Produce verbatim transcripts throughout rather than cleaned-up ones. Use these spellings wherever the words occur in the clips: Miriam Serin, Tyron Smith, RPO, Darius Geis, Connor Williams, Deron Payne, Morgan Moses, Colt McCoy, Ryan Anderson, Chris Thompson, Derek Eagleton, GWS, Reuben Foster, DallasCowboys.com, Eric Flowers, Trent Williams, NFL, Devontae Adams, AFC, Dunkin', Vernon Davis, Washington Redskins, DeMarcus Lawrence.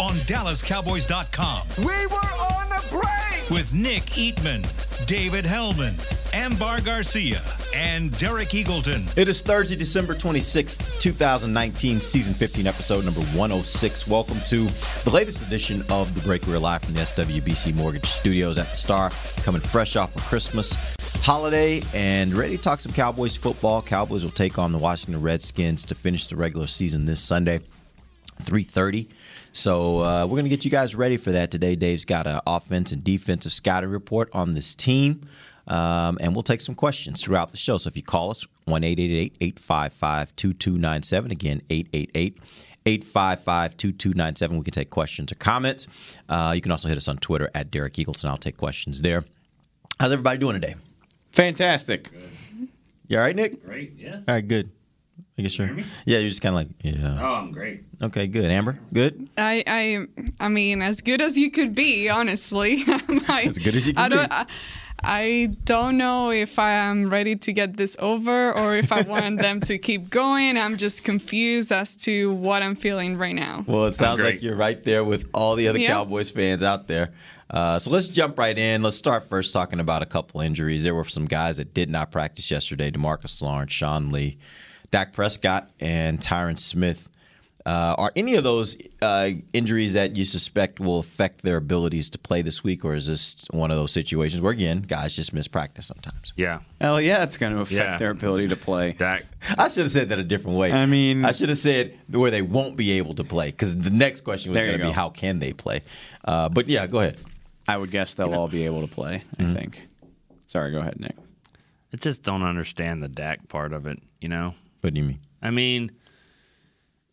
on Dallas Cowboys dot com. We were on the break! With Nick Eatman, David Hellman, Ambar Garcia, and Derek Eagleton. It is Thursday, December twenty-sixth, twenty nineteen, Season fifteen, Episode number one oh six. Welcome to the latest edition of The Break. We're live from the S W B C Mortgage Studios at the Star, coming fresh off of Christmas holiday and ready to talk some Cowboys football. Cowboys will take on the Washington Redskins to finish the regular season this Sunday, three thirty. So uh, we're going to get you guys ready for that today. Dave's got an offense and defensive scouting report on this team. Um, and we'll take some questions throughout the show. So if you call us, one eight eight eight, eight five five, two two nine seven. Again, eight eight eight, eight five five, two two nine seven. We can take questions or comments. Uh, you can also hit us on Twitter at Derek Eagleton. I'll take questions there. How's everybody doing today? Fantastic. Good. You all right, Nick? Great, yes. All right, good. I guess sure. You yeah, you're just kind of like, yeah. Oh, I'm great. Okay, good. Amber, good? I I, I mean, as good as you could be, honestly. I, as good as you could I don't, be. I, I don't know if I am ready to get this over or if I want them to keep going. I'm just confused as to what I'm feeling right now. Well, it sounds like you're right there with all the other yeah. Cowboys fans out there. Uh, so let's jump right in. Let's start first talking about a couple injuries. There were some guys that did not practice yesterday. DeMarcus Lawrence, Sean Lee, Dak Prescott, and Tyron Smith. Uh, are any of those uh, injuries that you suspect will affect their abilities to play this week, or is this one of those situations where, again, guys just miss practice sometimes? Yeah. Hell yeah, it's going to affect yeah. their ability to play. Dak. I should have said that a different way. I mean, I should have said where they won't be able to play, because the next question was going to be how can they play. Uh, but, yeah, go ahead. I would guess they'll you know. all be able to play, I mm-hmm. think. Sorry, go ahead, Nick. I just don't understand the Dak part of it, you know? What do you mean? I mean,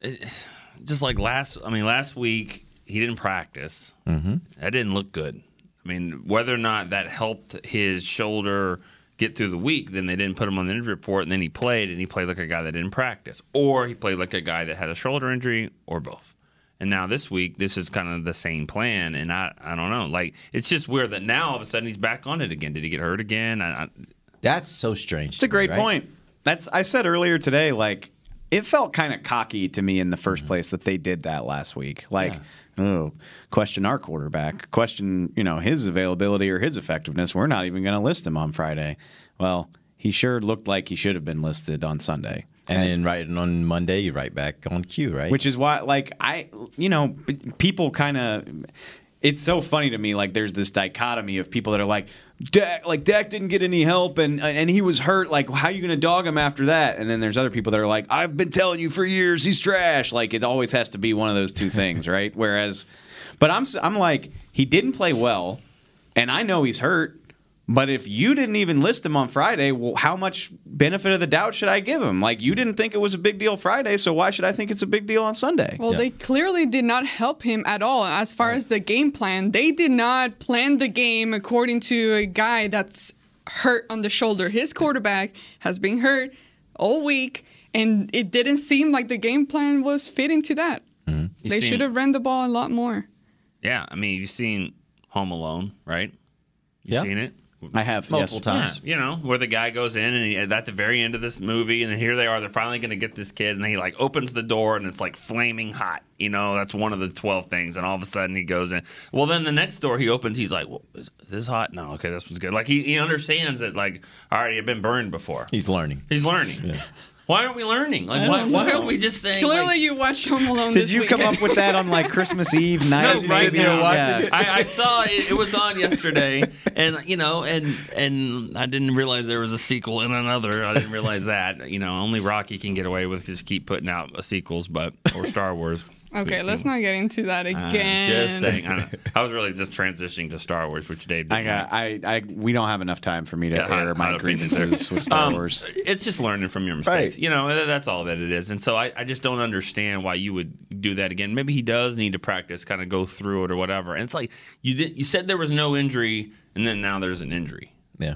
it, just like last, I mean, last week he didn't practice. Mm-hmm. That didn't look good. I mean, whether or not that helped his shoulder get through the week, then they didn't put him on the injury report, and then he played, and he played like a guy that didn't practice, or he played like a guy that had a shoulder injury, or both. And now this week, this is kind of the same plan, and I, I don't know. Like, it's just weird that now all of a sudden he's back on it again. Did he get hurt again? I, I, That's so strange. It's a great me, right? point. That's I said earlier today, like, it felt kind of cocky to me in the first mm-hmm. place that they did that last week. Like, yeah. oh, question our quarterback, question, you know, his availability or his effectiveness. We're not even going to list him on Friday. Well, he sure looked like he should have been listed on Sunday. And, and then right on Monday, you're right back on cue, right? Which is why, like, I, you know, people kind of – it's so funny to me, like, there's this dichotomy of people that are like, Dak, like, Dak didn't get any help, and and he was hurt. Like, how are you going to dog him after that? And then there's other people that are like, I've been telling you for years, he's trash. Like, it always has to be one of those two things, right? Whereas, but I'm I'm like, he didn't play well, and I know he's hurt, but if you didn't even list him on Friday, well, how much benefit of the doubt should I give him? Like, you didn't think it was a big deal Friday, so why should I think it's a big deal on Sunday? Well, yeah. they clearly did not help him at all as far right. as the game plan. They did not plan the game according to a guy that's hurt on the shoulder. His quarterback has been hurt all week, and it didn't seem like the game plan was fitting to that. Mm-hmm. They should have ran the ball a lot more. Yeah, I mean, you've seen Home Alone, right? You've yeah. seen it? I have multiple yes. times. Yeah, you know, where the guy goes in and he, at the very end of this movie, and here they are, they're finally going to get this kid, and then he like opens the door and it's like flaming hot. You know, that's one of the twelve things, and all of a sudden he goes in. Well, then the next door he opens, he's like, well, is this hot? No, okay, this one's good. Like, he, he understands that, like, all right, you've been burned before. He's learning. He's learning. Yeah. Why aren't we learning? Like, why, why aren't we just saying? Clearly, like, you watched Home Alone this weekend. Did you come up with that on like Christmas Eve night? No, right now. Yeah. I, I saw it, it was on yesterday, and you know, and and I didn't realize there was a sequel and another. I didn't realize that. You know, only Rocky can get away with just keep putting out sequels, but or Star Wars. Okay, let's not get into that again. I'm just saying, I, I was really just transitioning to Star Wars, which Dave did. I got, I, I, we don't have enough time for me to yeah, air I, my I grievances with Star um, Wars. It's just learning from your mistakes. Right. You know, that's all that it is. And so I, I just don't understand why you would do that again. Maybe he does need to practice, kind of go through it or whatever. And it's like you did, you said there was no injury and then now there's an injury. Yeah.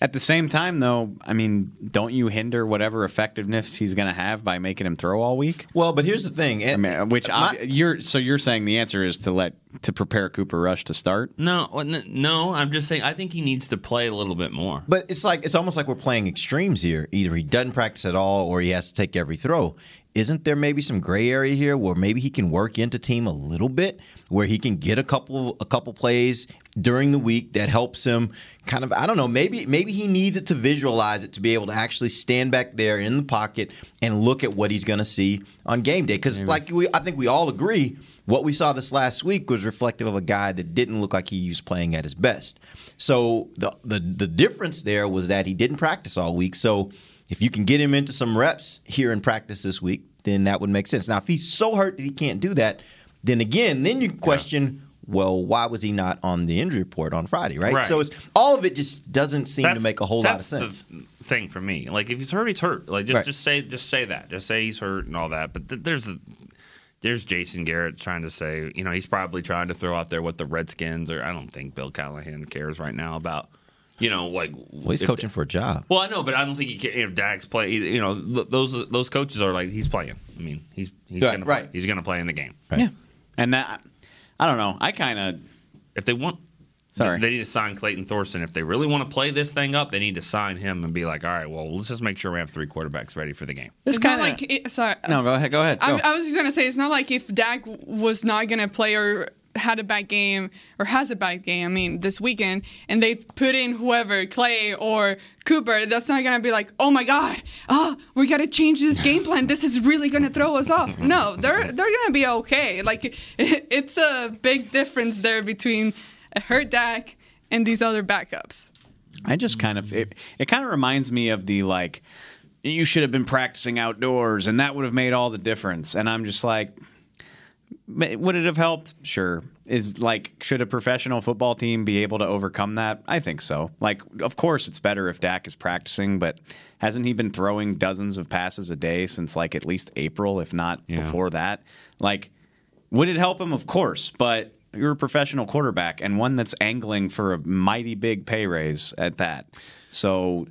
At the same time, though, I mean, don't you hinder whatever effectiveness he's going to have by making him throw all week? Well, but here's the thing, it, I mean, which my, you're so you're saying the answer is to let to prepare Cooper Rush to start? No, no, I'm just saying I think he needs to play a little bit more. But it's like it's almost like we're playing extremes here. Either he doesn't practice at all, or he has to take every throw. Isn't there maybe some gray area here where maybe he can work into team a little bit, where he can get a couple a couple plays during the week that helps him kind of, I don't know, maybe maybe he needs it to visualize it to be able to actually stand back there in the pocket and look at what he's going to see on game day. Because like we, I think we all agree, what we saw this last week was reflective of a guy that didn't look like he was playing at his best. So the the, the difference there was that he didn't practice all week, so if you can get him into some reps here in practice this week, then that would make sense. Now, if he's so hurt that he can't do that, then again, then you question, well, why was he not on the injury report on Friday, right? right. So it's all of it just doesn't seem that's, to make a whole lot of sense. That's the thing for me. Like, if he's hurt, he's hurt. Like, just, right. just say just say that. Just say he's hurt and all that. But th- there's there's Jason Garrett trying to say, you know, he's probably trying to throw out there what the Redskins, or I don't think Bill Callahan cares right now about. You know, like well, he's coaching they, for a job. Well, I know, but I don't think he can. If Dak's play, you know, those those coaches are like he's playing. I mean, he's he's right, gonna right. play. He's gonna play in the game. Right. Yeah, and that I don't know. I kind of if they want, sorry, they, they need to sign Clayton Thorson. If they really want to play this thing up, they need to sign him and be like, all right, well, let's just make sure we have three quarterbacks ready for the game. It's, it's kind of like it, sorry. No, go ahead. Go ahead. Go. I, I was just gonna say it's not like if Dak was not gonna play or had a bad game or has a bad game, I mean, this weekend, and they put in whoever, Clay or Cooper, that's not going to be like, oh, my God, oh, we got to change this game plan. This is really going to throw us off. No, they're they're going to be okay. Like, it, it's a big difference there between a hurt Dak and these other backups. I just kind of, it, it kind of reminds me of the, like, you should have been practicing outdoors, and that would have made all the difference. And I'm just like, would it have helped? Sure. Is like, should a professional football team be able to overcome that? I think so. Like, of course, it's better if Dak is practicing, but hasn't he been throwing dozens of passes a day since like at least April, if not yeah. before that? Like, would it help him? Of course, but you're a professional quarterback and one that's angling for a mighty big pay raise at that. So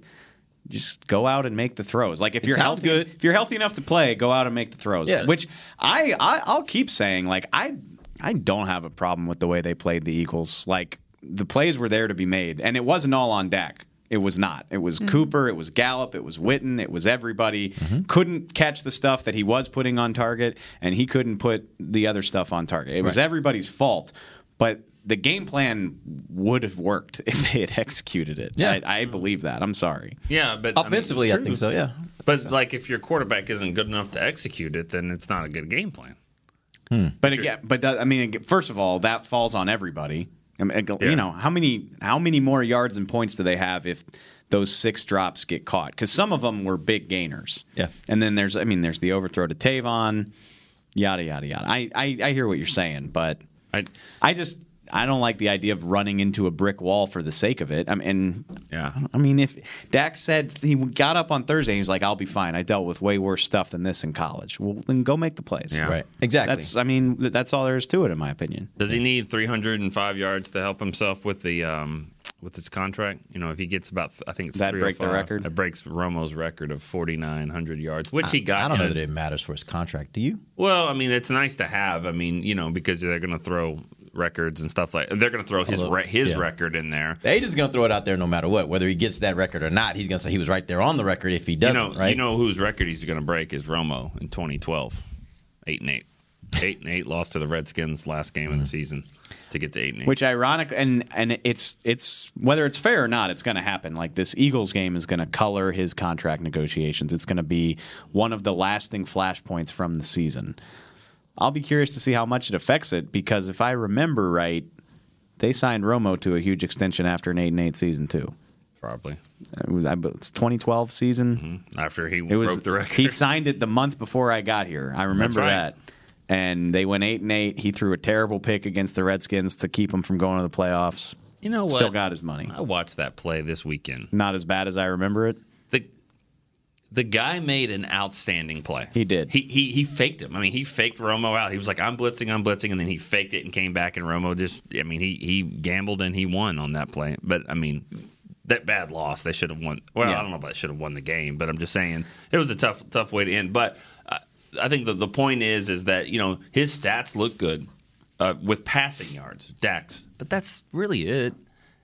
just go out and make the throws. Like if it you're healthy, good. if you're healthy enough to play, go out and make the throws. Yeah. Which I, I I'll keep saying. Like I I don't have a problem with the way they played the Eagles. Like the plays were there to be made, and it wasn't all on Dak. It was not. It was mm-hmm. Cooper. It was Gallup. It was Witten. It was everybody. Mm-hmm. Couldn't catch the stuff that he was putting on target, and he couldn't put the other stuff on target. It right. was everybody's fault, but the game plan would have worked if they had executed it. Yeah. I, I believe that. I'm sorry. Yeah, but offensively, I, mean, I think so. Yeah, but so. Like if your quarterback isn't good enough to execute it, then it's not a good game plan. Hmm. But sure. again, but that, I mean, first of all, that falls on everybody. I mean, yeah. You know how many how many more yards and points do they have if those six drops get caught? Because some of them were big gainers. Yeah, and then there's I mean there's the overthrow to Tavon, yada yada yada. I I, I hear what you're saying, but I I just. I don't like the idea of running into a brick wall for the sake of it. I mean, yeah. I mean, if Dak said he got up on Thursday, and he's like, "I'll be fine. I dealt with way worse stuff than this in college." Well, then go make the plays. Yeah. Right? Exactly. That's. I mean, that's all there is to it, in my opinion. Does he need three hundred five yards to help himself with the um, with his contract? You know, if he gets about, I think it's that break the record. That breaks Romo's record of forty-nine hundred yards, which I, he got. I don't know that it matters for his contract. Do you? Well, I mean, it's nice to have. I mean, you know, because they're going to throw records and stuff like they're going to throw his little, re- his yeah. record in there. The agent's going to throw it out there no matter what, whether he gets that record or not. He's going to say he was right there on the record if he doesn't. You know, right? You know whose record he's going to break is Romo in twenty twelve, eight and eight, eight and eight lost to the Redskins last game mm-hmm. of the season to get to eight and eight. Which ironic, and and it's it's whether it's fair or not, it's going to happen. Like this Eagles game is going to color his contract negotiations. It's going to be one of the lasting flashpoints from the season. I'll be curious to see how much it affects it, because if I remember right, they signed Romo to a huge extension after an eight and eight season too. Probably it was it's twenty twelve season mm-hmm. after he it broke was, the record. He signed it the month before I got here. I remember right. that, and they went eight and eight. He threw a terrible pick against the Redskins to keep him from going to the playoffs. You know what? Still got his money. I watched that play this weekend. Not as bad as I remember it. The The guy made an outstanding play. He did. He, he he faked him. I mean, he faked Romo out. He was like, I'm blitzing, I'm blitzing, and then he faked it and came back, and Romo just, I mean, he, he gambled and he won on that play. But, I mean, that bad loss, they should have won. Well, yeah. I don't know if they should have won the game, but I'm just saying it was a tough tough way to end. But I, I think the, the point is is that, you know, his stats look good uh, with passing yards, Dax, but that's really it.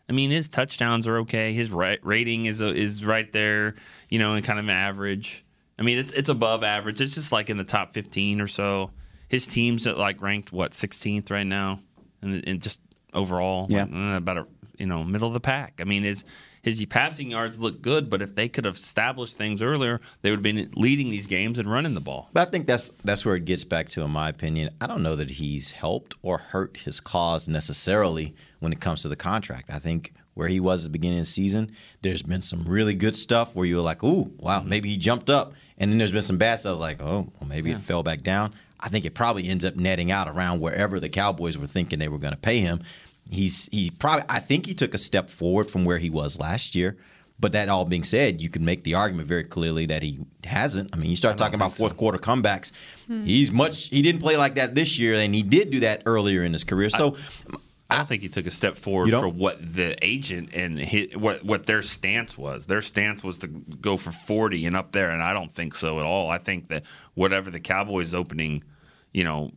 I mean, his touchdowns are okay. His rating is is right there, you know, and kind of average. I mean, it's it's above average. It's just like in the top fifteen or so. His team's at like ranked what sixteenth right now, and, and just overall, yeah, like, about a you know middle of the pack. I mean, his his passing yards look good, but if they could have established things earlier, they would have been leading these games and running the ball. But I think that's that's where it gets back to, in my opinion. I don't know that he's helped or hurt his cause necessarily. When it comes to the contract, I think where he was at the beginning of the season, there's been some really good stuff where you were like, ooh, wow, maybe he jumped up. And then there's been some bad stuff like, oh, well, maybe yeah. it fell back down. I think it probably ends up netting out around wherever the Cowboys were thinking they were going to pay him. He's he probably I think he took a step forward from where he was last year. But that all being said, you can make the argument very clearly that he hasn't. I mean, you start talking about fourth so. quarter comebacks. Hmm. He's much he didn't play like that this year, and he did do that earlier in his career. So I, I don't think he took a step forward for what the agent and his, what what their stance was. Their stance was to go for forty and up there, and I don't think so at all. I think that whatever the Cowboys opening, you know,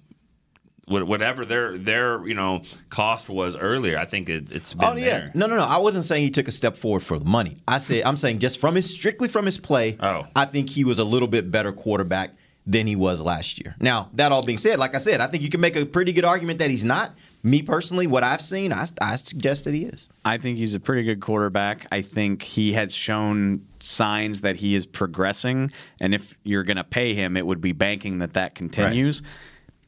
whatever their their you know cost was earlier, I think it, it's been oh, yeah. there. No, no, no. I wasn't saying he took a step forward for the money. I said I'm saying just from his strictly from his play. Oh. I think he was a little bit better quarterback than he was last year. Now, that all being said, like I said, I think you can make a pretty good argument that he's not. Me personally, what I've seen, I, I suggest that he is. I think he's a pretty good quarterback. I think he has shown signs that he is progressing, and if you're going to pay him, it would be banking that that continues. Right.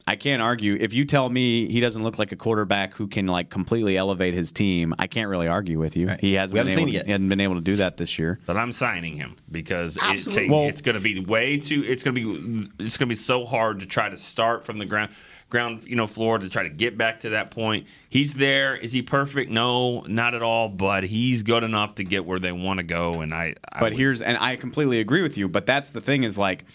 I can't argue. If you tell me he doesn't look like a quarterback who can like completely elevate his team, I can't really argue with you. Right. He hasn't been, able, he hasn't been able to do that this year. But I'm signing him because it take, well, it's going to be way too. It's going to be it's going to be so hard to try to start from the ground. ground you know, floor to try to get back to that point. He's there. Is he perfect? No, not at all, but he's good enough to get where they want to go. And I, I But would. here's and I completely agree with you, but that's the thing is like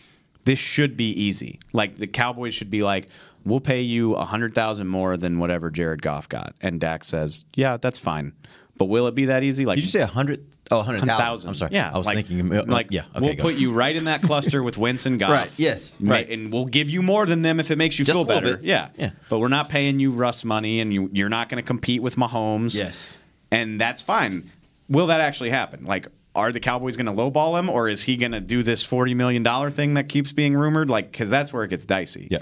this should be easy. Like the Cowboys should be like, we'll pay you one hundred thousand dollars more than whatever Jared Goff got. And Dak says, "Yeah, that's fine." But will it be that easy? Like, did you say one hundred thousand dollars? Oh, one hundred thousand dollars. I'm sorry. Yeah. I was like, thinking. Uh, like, yeah, okay, we'll put you right in that cluster with Wentz and Goff. Right. Yes. Right. And we'll give you more than them if it makes you Just feel better. Bit. Yeah. Yeah. But we're not paying you Russ money, and you, you're not going to compete with Mahomes. Yes. And that's fine. Will that actually happen? Like, are the Cowboys going to lowball him, or is he going to do this forty million dollars thing that keeps being rumored? Like, because that's where it gets dicey. Yeah.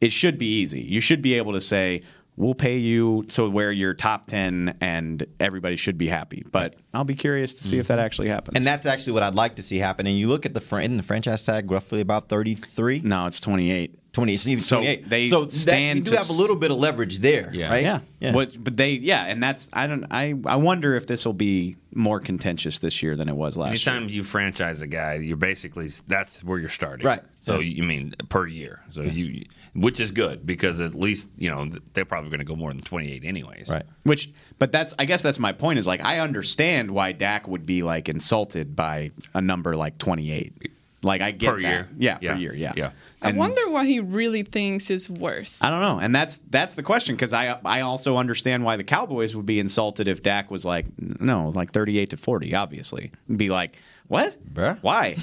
It should be easy. You should be able to say, we'll pay you to where you're top ten, and everybody should be happy. But I'll be curious to see mm-hmm. if that actually happens. And that's actually what I'd like to see happen. And you look at the fr- in the franchise tag, roughly about thirty-three. No, it's twenty-eight. twenty, it's even so twenty-eight. They so stand. That, you do to have a little bit of leverage there, yeah. right? Yeah, yeah. But, but they, yeah, and that's I don't. I, I wonder if this will be more contentious this year than it was last Anytime year. Anytime you franchise a guy, you're basically that's where you're starting, right? So yeah. you mean per year? So yeah. you, which is good because at least you know they're probably going to go more than twenty-eight anyways, right? Which, but that's I guess that's my point is like I understand why Dak would be like insulted by a number like twenty-eight. Like I get per that. Year. Yeah, yeah, per year, yeah. yeah. I wonder what he really thinks is worth. I don't know, and that's that's the question because I I also understand why the Cowboys would be insulted if Dak was like no, like thirty-eight to forty, obviously, and be like, what? Bruh. Why?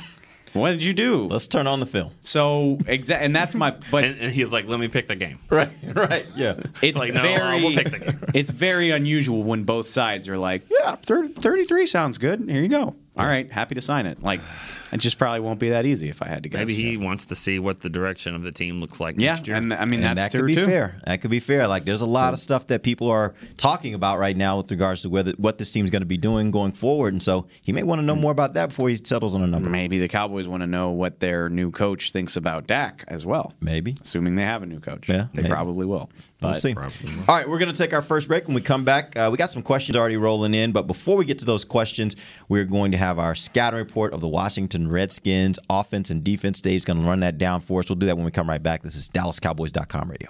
What did you do? Let's turn on the film. So exactly, and that's my. But and, and he's like, let me pick the game. Right, right, yeah. It's like, very, no, we'll pick the game. It's very unusual when both sides are like, yeah, thirty-three sounds good. Here you go. All right, happy to sign it. Like, it just probably won't be that easy if I had to guess. Maybe he so. wants to see what the direction of the team looks like yeah, next year. Yeah, and I mean and that's that could be too. fair. That could be fair. Like, there's a lot of stuff that people are talking about right now with regards to whether what this team's going to be doing going forward, and so he may want to know more about that before he settles on a number. Maybe the Cowboys want to know what their new coach thinks about Dak as well. Maybe, assuming they have a new coach, yeah, they maybe. probably will. But we'll see. Probably. All right, we're going to take our first break. When we come back, uh, we got some questions already rolling in, but before we get to those questions, we're going to have our scouting report of the Washington Redskins offense and defense. Dave's going to run that down for us. We'll do that when we come right back. This is Dallas Cowboys dot com radio.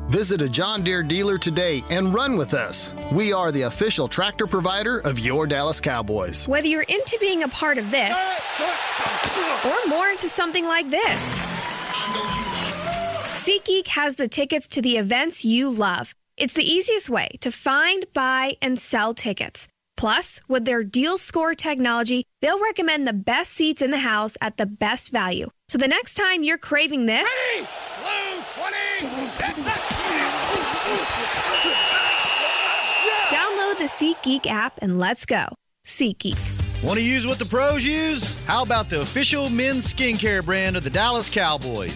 Visit a John Deere dealer today and run with us. We are the official tractor provider of your Dallas Cowboys. Whether you're into being a part of this or more into something like this, SeatGeek has the tickets to the events you love. It's the easiest way to find, buy, and sell tickets. Plus, with their Deal Score technology, they'll recommend the best seats in the house at the best value. So the next time you're craving this, download the SeatGeek app and let's go. SeatGeek. Want to use what the pros use? How about the official men's skincare brand of the Dallas Cowboys,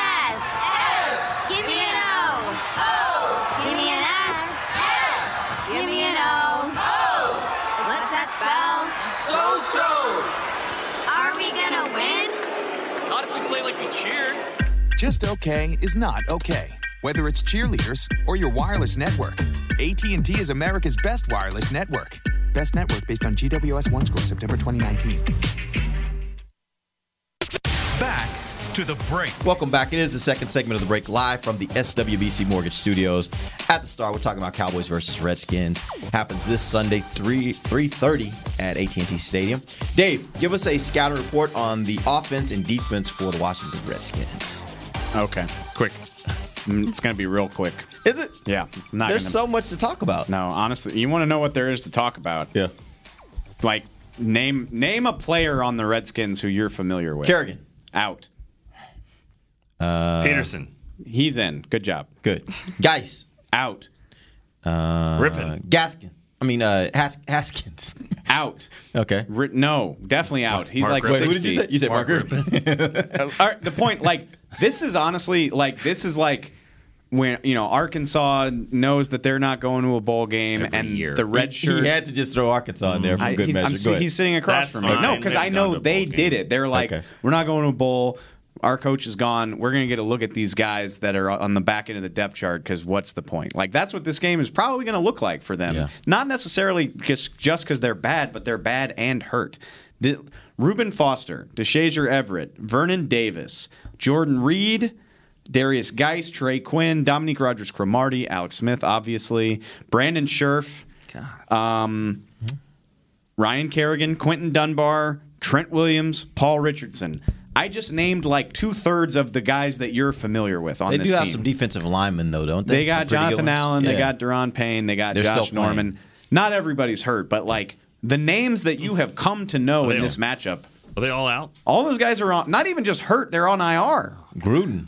S. S. Give me an O. O. Give me an S. S. Give me an O. O. What's that spell? So-so. Are we gonna win? Not if we play like we cheer. Just okay is not okay. Whether it's cheerleaders or your wireless network, A T and T is America's best wireless network. Best network based on G W S one score, September twenty nineteen. Back to the break. Welcome back. It is the second segment of The Break, live from the S W B C Mortgage Studios at the Star. We're talking about Cowboys versus Redskins. Happens this Sunday, three thirty at A T and T Stadium. Dave, give us a scouting report on the offense and defense for the Washington Redskins. Okay, quick. It's going to be real quick. Is it? Yeah. Not There's gonna... so much to talk about. No, honestly, you want to know what there is to talk about. Yeah. Like, name name a player on the Redskins who you're familiar with. Kerrigan. Out. Uh, Peterson. He's in. Good job. Good. Geis. Out. Uh, Rippin. Gaskin. I mean, uh, Has- Haskins. Out. Okay. R- no, definitely out. Mark, He's Mark like Rippin. sixty. Wait, who did you say? You said Mark, Mark Rippin. All right, the point, like, this is honestly, like, this is like when, you know, Arkansas knows that they're not going to a bowl game Every and year. the red shirt. He had to just throw Arkansas in there for I, good he's, measure. I'm, Go he's sitting across That's from me. Fine. No, because I know they game. did it. They're like, okay. We're not going to a bowl. Our coach is gone. We're going to get a look at these guys that are on the back end of the depth chart because what's the point? Like, that's what this game is probably going to look like for them. Yeah. Not necessarily just because they're bad, but they're bad and hurt. The, Reuben Foster, DeShazer Everett, Vernon Davis, Jordan Reed, Darius Geis, Trey Quinn, Dominique Rodgers-Cromartie, Alex Smith, obviously, Brandon Scherf, um, mm-hmm. Ryan Kerrigan, Quentin Dunbar, Trent Williams, Paul Richardson. I just named like two-thirds of the guys that you're familiar with on they this team. They do have some defensive linemen, though, don't they? They got Jonathan Allen. Yeah. They got Deron Payne. They got They're Josh Norman. Not everybody's hurt, but like the names that you have come to know in this all? matchup. Are they all out? All those guys are on. Not even just hurt. They're on I R. Gruden.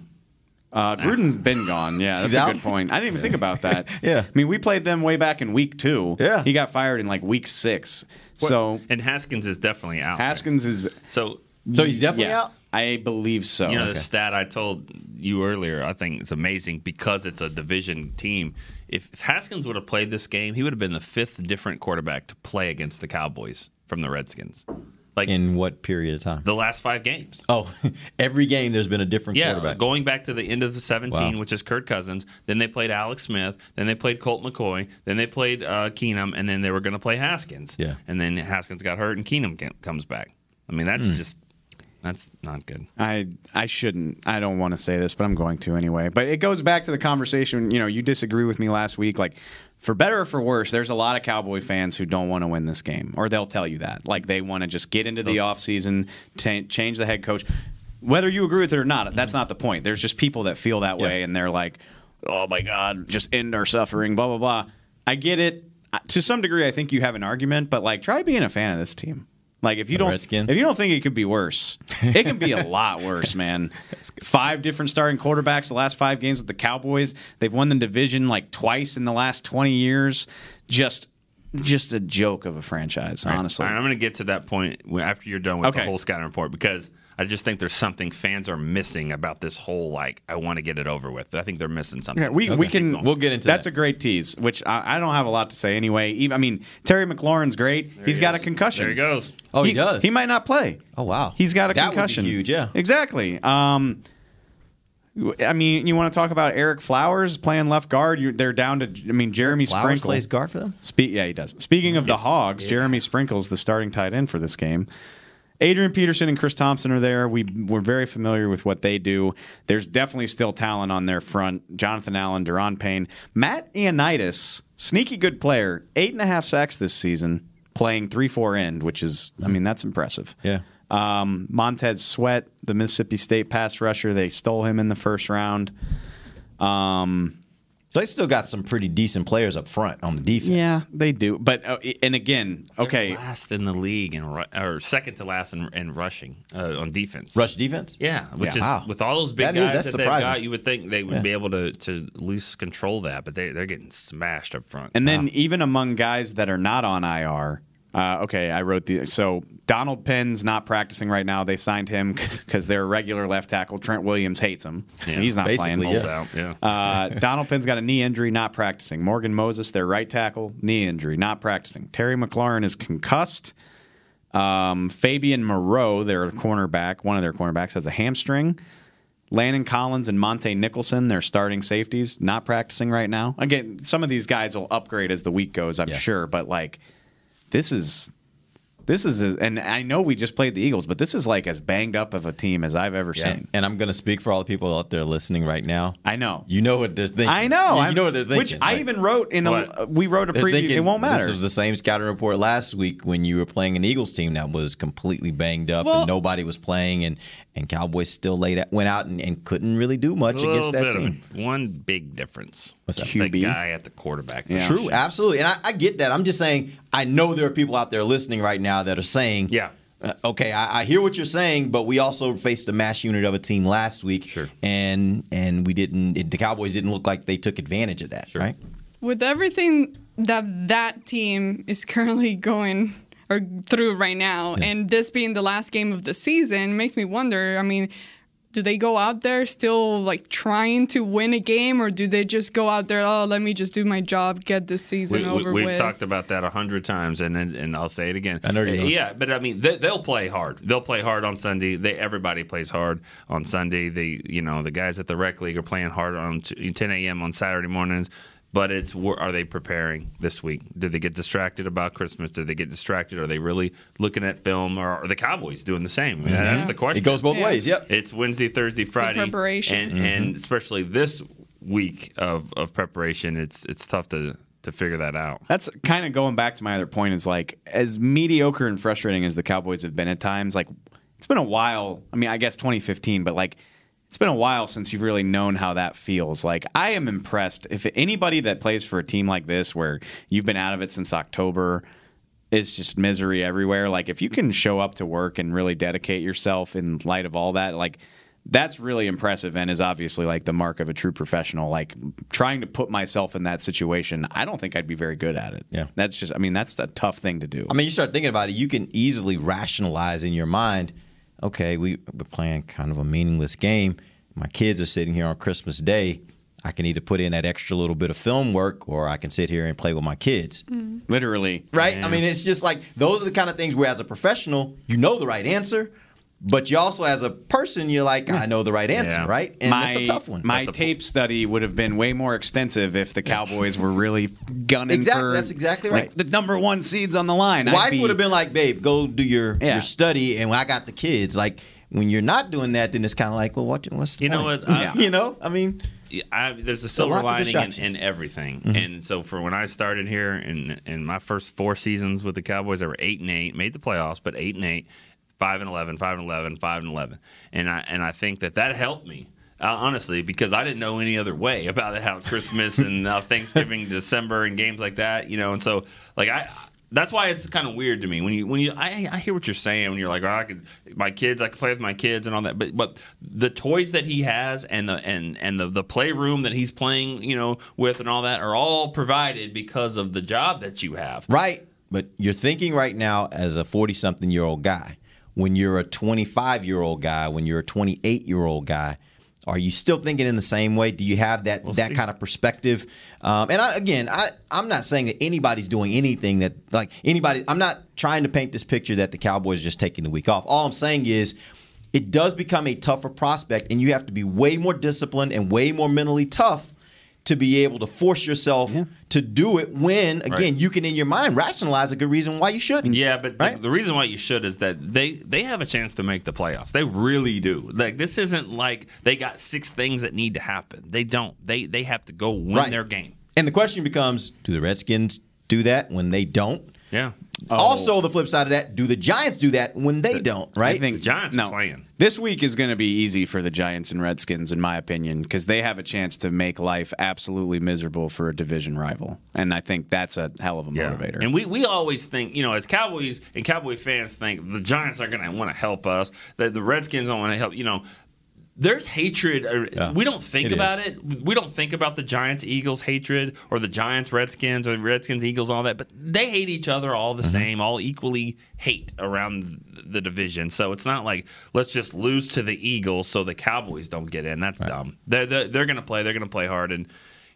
Uh, Gruden's been gone. Yeah, that's a good point. I didn't even yeah. think about that. yeah. I mean, we played them way back in week two. Yeah. He got fired in like week six. What? So And Haskins is definitely out. Haskins right? is... so. So he's definitely yeah, out? I believe so. You know, the okay. stat I told you earlier, I think it's amazing because it's a division team. If, if Haskins would have played this game, he would have been the fifth different quarterback to play against the Cowboys from the Redskins. Like in what period of time? The last five games. Oh, every game there's been a different yeah, quarterback. Yeah, going back to the end of the seventeen, wow. which is Kirk Cousins. Then they played Alex Smith. Then they played Colt McCoy. Then they played uh, Keenum. And then they were going to play Haskins. Yeah. And then Haskins got hurt and Keenum comes back. I mean, that's mm. just... That's not good. I I shouldn't. I don't want to say this, but I'm going to anyway. But it goes back to the conversation. You know, you disagree with me last week. Like, for better or for worse, there's a lot of Cowboy fans who don't want to win this game, or they'll tell you that. Like, they want to just get into the offseason, t- change the head coach. Whether you agree with it or not, that's not the point. There's just people that feel that way, yeah. and they're like, oh, my God, just end our suffering, blah, blah, blah. I get it. To some degree, I think you have an argument, but, like, try being a fan of this team. Like if you the don't Redskins. if you don't think it could be worse, it could be a lot worse, man. Five different starting quarterbacks the last five games with the Cowboys. They've won the division like twice in the last twenty years. Just just a joke of a franchise, right. honestly. All right, I'm going to get to that point after you're done with okay. the whole scouting report, because I just think there's something fans are missing about this whole, like, I want to get it over with. I think they're missing something. Okay, we okay. we can we'll get into that's that. That's a great tease, which I, I don't have a lot to say anyway. Even, I mean, Terry McLaurin's great. There He's he got is. a concussion. There he goes. Oh, he, he does. He might not play. Oh wow. He's got a that concussion. Would be huge, yeah. Exactly. Um, I mean, you want to talk about Eric Flowers playing left guard? You're, they're down to, I mean, Jeremy Flowers Sprinkle plays guard for them. Spe- yeah, he does. Speaking of yes. the Hogs, yeah. Jeremy Sprinkle's the starting tight end for this game. Adrian Peterson and Chris Thompson are there. We, we're very familiar with what they do. There's definitely still talent on their front. Jonathan Allen, Daron Payne. Matt Ioannidis, sneaky good player, eight and a half sacks this season, playing three four end, which is, I mean, that's impressive. Yeah. Um, Montez Sweat, the Mississippi State pass rusher, they stole him in the first round. Um, so they still got some pretty decent players up front on the defense. Yeah, they do. But uh, and again, okay, they're last in the league and ru- or second to last in, in rushing uh, on defense. Rush defense? Yeah, which yeah. is wow. with all those big that guys is, that they've got, you would think they would yeah. be able to to at least control that, but they they're getting smashed up front. And wow. then even among guys that are not on I R. Uh, okay, I wrote the so Donald Penn's not practicing right now. They signed him because their regular left tackle Trent Williams hates him. Yeah, he's not playing. Yeah. Yeah. Uh, Donald Penn's got a knee injury, not practicing. Morgan Moses, their right tackle, knee injury, not practicing. Terry McLaurin is concussed. Um, Fabian Moreau, their cornerback, one of their cornerbacks, has a hamstring. Landon Collins and Monte Nicholson, their starting safeties, not practicing right now. Again, some of these guys will upgrade as the week goes, I'm yeah. sure, but like. This is, this is, a, and I know we just played the Eagles, but this is like as banged up of a team as I've ever yeah. seen. And I'm going to speak for all the people out there listening right now. I know. You know what they're thinking. I know. You, you know what they're thinking. Which like, I even wrote in a, we wrote a preview. Thinking, it won't matter. This was the same scouting report last week when you were playing an Eagles team that was completely banged up well, and nobody was playing, and, and Cowboys still laid out, went out and, and couldn't really do much against that team. One big difference. What's that? Q B? The guy at the quarterback. Yeah. True, absolutely. And I, I get that. I'm just saying, I know there are people out there listening right now that are saying, yeah. uh, okay, I, I hear what you're saying, but we also faced a mash unit of a team last week, sure. and and we didn't. It, the Cowboys didn't look like they took advantage of that, sure. right? With everything that that team is currently going or through right now, yeah. and this being the last game of the season, makes me wonder, I mean, do they go out there still like trying to win a game, or do they just go out there, oh, let me just do my job, get this season we, over we, we've with? We've talked about that a hundred times, and, and and I'll say it again. I know you know. Yeah, but I mean, they, they'll play hard. They'll play hard on Sunday. They everybody plays hard on Sunday. They you know the guys at the rec league are playing hard on ten a.m. on Saturday mornings. But it's, are they preparing this week? Did they get distracted about Christmas? Did they get distracted? Are they really looking at film? Or are the Cowboys doing the same? Mm-hmm. That's the question. It goes both yeah. ways, yep. It's Wednesday, Thursday, Friday. The preparation. And, mm-hmm. and especially this week of, of preparation, it's it's tough to, to figure that out. That's kind of going back to my other point is like, as mediocre and frustrating as the Cowboys have been at times, like it's been a while. I mean, I guess twenty fifteen, but like, it's been a while since you've really known how that feels. Like, I am impressed. If anybody that plays for a team like this where you've been out of it since October, it's just misery everywhere. Like, if you can show up to work and really dedicate yourself in light of all that, like, that's really impressive and is obviously, like, the mark of a true professional. Like, trying to put myself in that situation, I don't think I'd be very good at it. Yeah. That's just, I mean, that's a tough thing to do. I mean, you start thinking about it, you can easily rationalize in your mind, okay, we we're playing kind of a meaningless game. My kids are sitting here on Christmas Day. I can either put in that extra little bit of film work, or I can sit here and play with my kids. Mm. Literally. Right? Yeah. I mean, it's just like those are the kind of things where as a professional, you know the right answer, but you also as a person, you're like, I know the right answer, yeah. right? And my, that's a tough one. My tape point. study would have been way more extensive if the Cowboys were really gunning exactly, for that's exactly right. Like, the number one seeds on the line. Wife be, would have been like, babe, go do your, yeah. your study, and I got the kids. Like, when you're not doing that, then it's kind of like, well, what, what's the you point? Know what? I, you know, I mean, I, there's a silver lining in, in everything. Mm-hmm. And so, for when I started here, and in my first four seasons with the Cowboys, I were eight and eight, made the playoffs, but eight and eight, five and eleven, five and eleven, five and eleven, and I and I think that that helped me. Uh, honestly, because I didn't know any other way about how Christmas and uh, Thanksgiving, December, and games like that, you know. And so, like I, That's why it's kind of weird to me when you when you I, I hear what you're saying when you're like, oh, I could my kids I could play with my kids and all that, but but the toys that he has and the and and the, the playroom that he's playing you know with and all that are all provided because of the job that you have. Right, but you're thinking right now as a forty-something-year-old guy. When you're a twenty-five-year-old guy, when you're a twenty-eight-year-old guy, are you still thinking in the same way? Do you have that we'll that see. kind of perspective? Um, and I, again, I, I'm not saying that anybody's doing anything that like anybody. I'm not trying to paint this picture that the Cowboys are just taking the week off. All I'm saying is it does become a tougher prospect, and you have to be way more disciplined and way more mentally tough to be able to force yourself yeah. to do it when, again, right. you can in your mind rationalize a good reason why you shouldn't. Yeah, but right? the, the reason why you should is that they, they have a chance to make the playoffs. They really do. Like this isn't like they got six things that need to happen. They don't. They they have to go win right. their game. And the question becomes, do the Redskins do that when they don't? Yeah. Oh. Also, the flip side of that, do the Giants do that when they the, don't, right? I think the Giants no. are playing. This week is going to be easy for the Giants and Redskins, in my opinion, because they have a chance to make life absolutely miserable for a division rival. And I think that's a hell of a yeah. motivator. And we, we always think, you know, as Cowboys and Cowboy fans think, the Giants are going to want to help us, that the Redskins don't want to help, you know. There's hatred. Yeah, we don't think it about is. it. We don't think about the Giants-Eagles hatred or the Giants-Redskins or the Redskins-Eagles, all that. But they hate each other all the mm-hmm. same, all equally hate around the division. So it's not like, let's just lose to the Eagles so the Cowboys don't get in. That's right. dumb. They're, they're, they're going to play. They're going to play hard. And,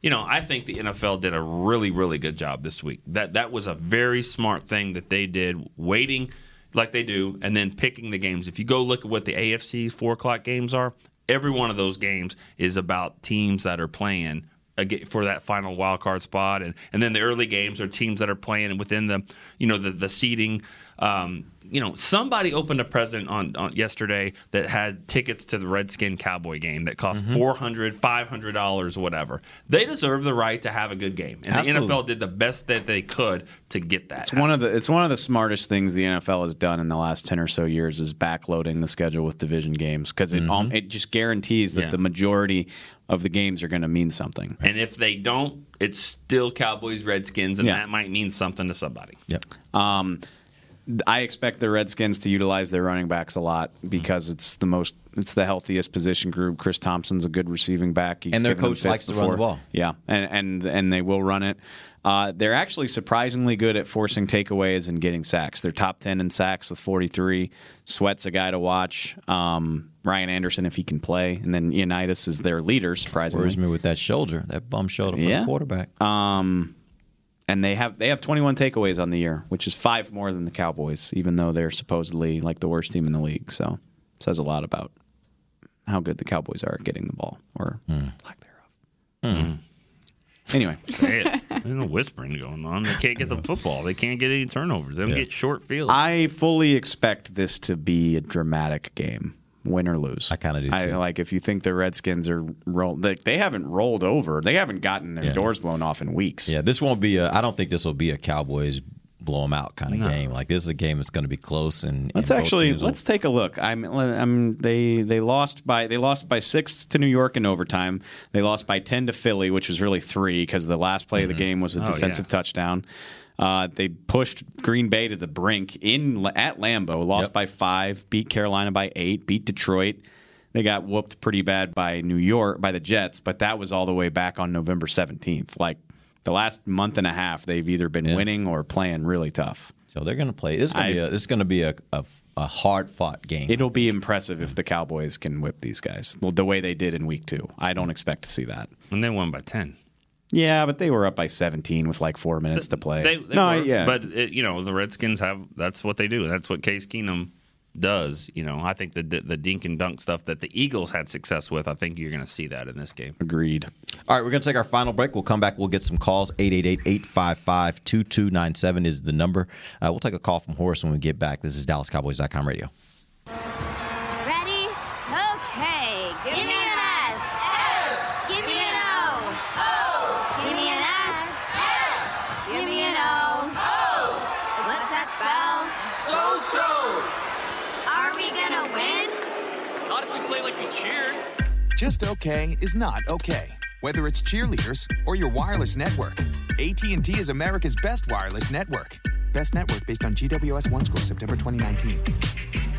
you know, I think the N F L did a really, really good job this week. That, that was a very smart thing that they did, waiting like they do, and then picking the games. If you go look at what the A F C four o'clock games are, every one of those games is about teams that are playing for that final wild card spot. And, and then the early games are teams that are playing within the, you know, the, the seeding. Um, you know, somebody opened a present on, on yesterday that had tickets to the Redskin Cowboy game that cost mm-hmm. four hundred dollars, five hundred dollars, whatever. They deserve the right to have a good game, and absolutely. The N F L did the best that they could to get that. It's happen. one of the it's one of the smartest things the N F L has done in the last ten or so years is backloading the schedule with division games because it mm-hmm. um, it just guarantees that yeah. the majority of the games are going to mean something. And if they don't, it's still Cowboys Redskins, and yeah. that might mean something to somebody. Yep. Um, I expect the Redskins to utilize their running backs a lot because it's the most, it's the healthiest position group. Chris Thompson's a good receiving back. He's and their coach likes before. to run the ball. Yeah, and and, and they will run it. Uh, they're actually surprisingly good at forcing takeaways and getting sacks. They're top ten in sacks with forty-three. Sweat's a guy to watch. Um, Ryan Anderson, if he can play. And then Ioannidis is their leader, surprisingly. Worries me with that shoulder, that bum shoulder for yeah. the quarterback. Um And they have they have twenty-one takeaways on the year, which is five more than the Cowboys, even though they're supposedly like the worst team in the league. So it says a lot about how good the Cowboys are at getting the ball, or mm. lack thereof. Mm. Anyway. There's no whispering going on. They can't get the football. They can't get any turnovers. They don't yeah. get short fields. I fully expect this to be a dramatic game. Win or lose. I kind of do, too. I, like, if you think the Redskins are rolled, they, they haven't rolled over. They haven't gotten their yeah. doors blown off in weeks. Yeah, this won't be a – I don't think this will be a Cowboys blow them out kind of no. game. Like, this is a game that's going to be close. And Let's and actually – let's will... take a look. I'm, I'm, they they lost by they lost by six to New York in overtime. They lost by ten to Philly, which was really three because the last play mm-hmm. of the game was a oh, defensive yeah. touchdown. Uh, they pushed Green Bay to the brink in at Lambeau, lost yep. by five, beat Carolina by eight, beat Detroit. They got whooped pretty bad by New York, by the Jets, but that was all the way back on November seventeenth. Like the last month and a half, they've either been yeah. winning or playing really tough. So they're going to play. This is going to be a, a, a hard-fought game. It'll be impressive if the Cowboys can whip these guys the way they did in week two. I don't expect to see that. And they won by ten. Yeah, but they were up by seventeen with like four minutes to play. They, they no, were, yeah. But, it, you know, the Redskins have – that's what they do. That's what Case Keenum does. You know, I think the the dink and dunk stuff that the Eagles had success with, I think you're going to see that in this game. Agreed. All right, we're going to take our final break. We'll come back. We'll get some calls. eight eight eight, eight five five, two two nine seven is the number. Uh, we'll take a call from Horace when we get back. This is Dallas Cowboys dot com radio. Just okay is not okay. Whether it's cheerleaders or your wireless network, A T and T is America's best wireless network. Best network based on G W S one score, September twenty nineteen.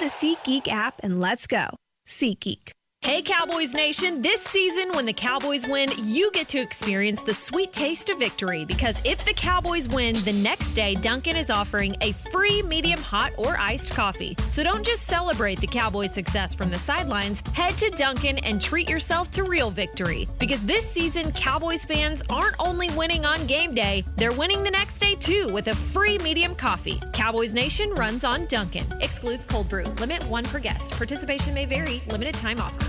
the SeatGeek app and let's go. SeatGeek. Hey Cowboys Nation, this season when the Cowboys win, you get to experience the sweet taste of victory, because if the Cowboys win, the next day Dunkin' is offering a free medium hot or iced coffee. So don't just celebrate the Cowboys' success from the sidelines, head to Dunkin' and treat yourself to real victory. Because this season, Cowboys fans aren't only winning on game day, they're winning the next day too with a free medium coffee. Cowboys Nation runs on Dunkin'. Excludes cold brew. Limit one per guest. Participation may vary. Limited time offer.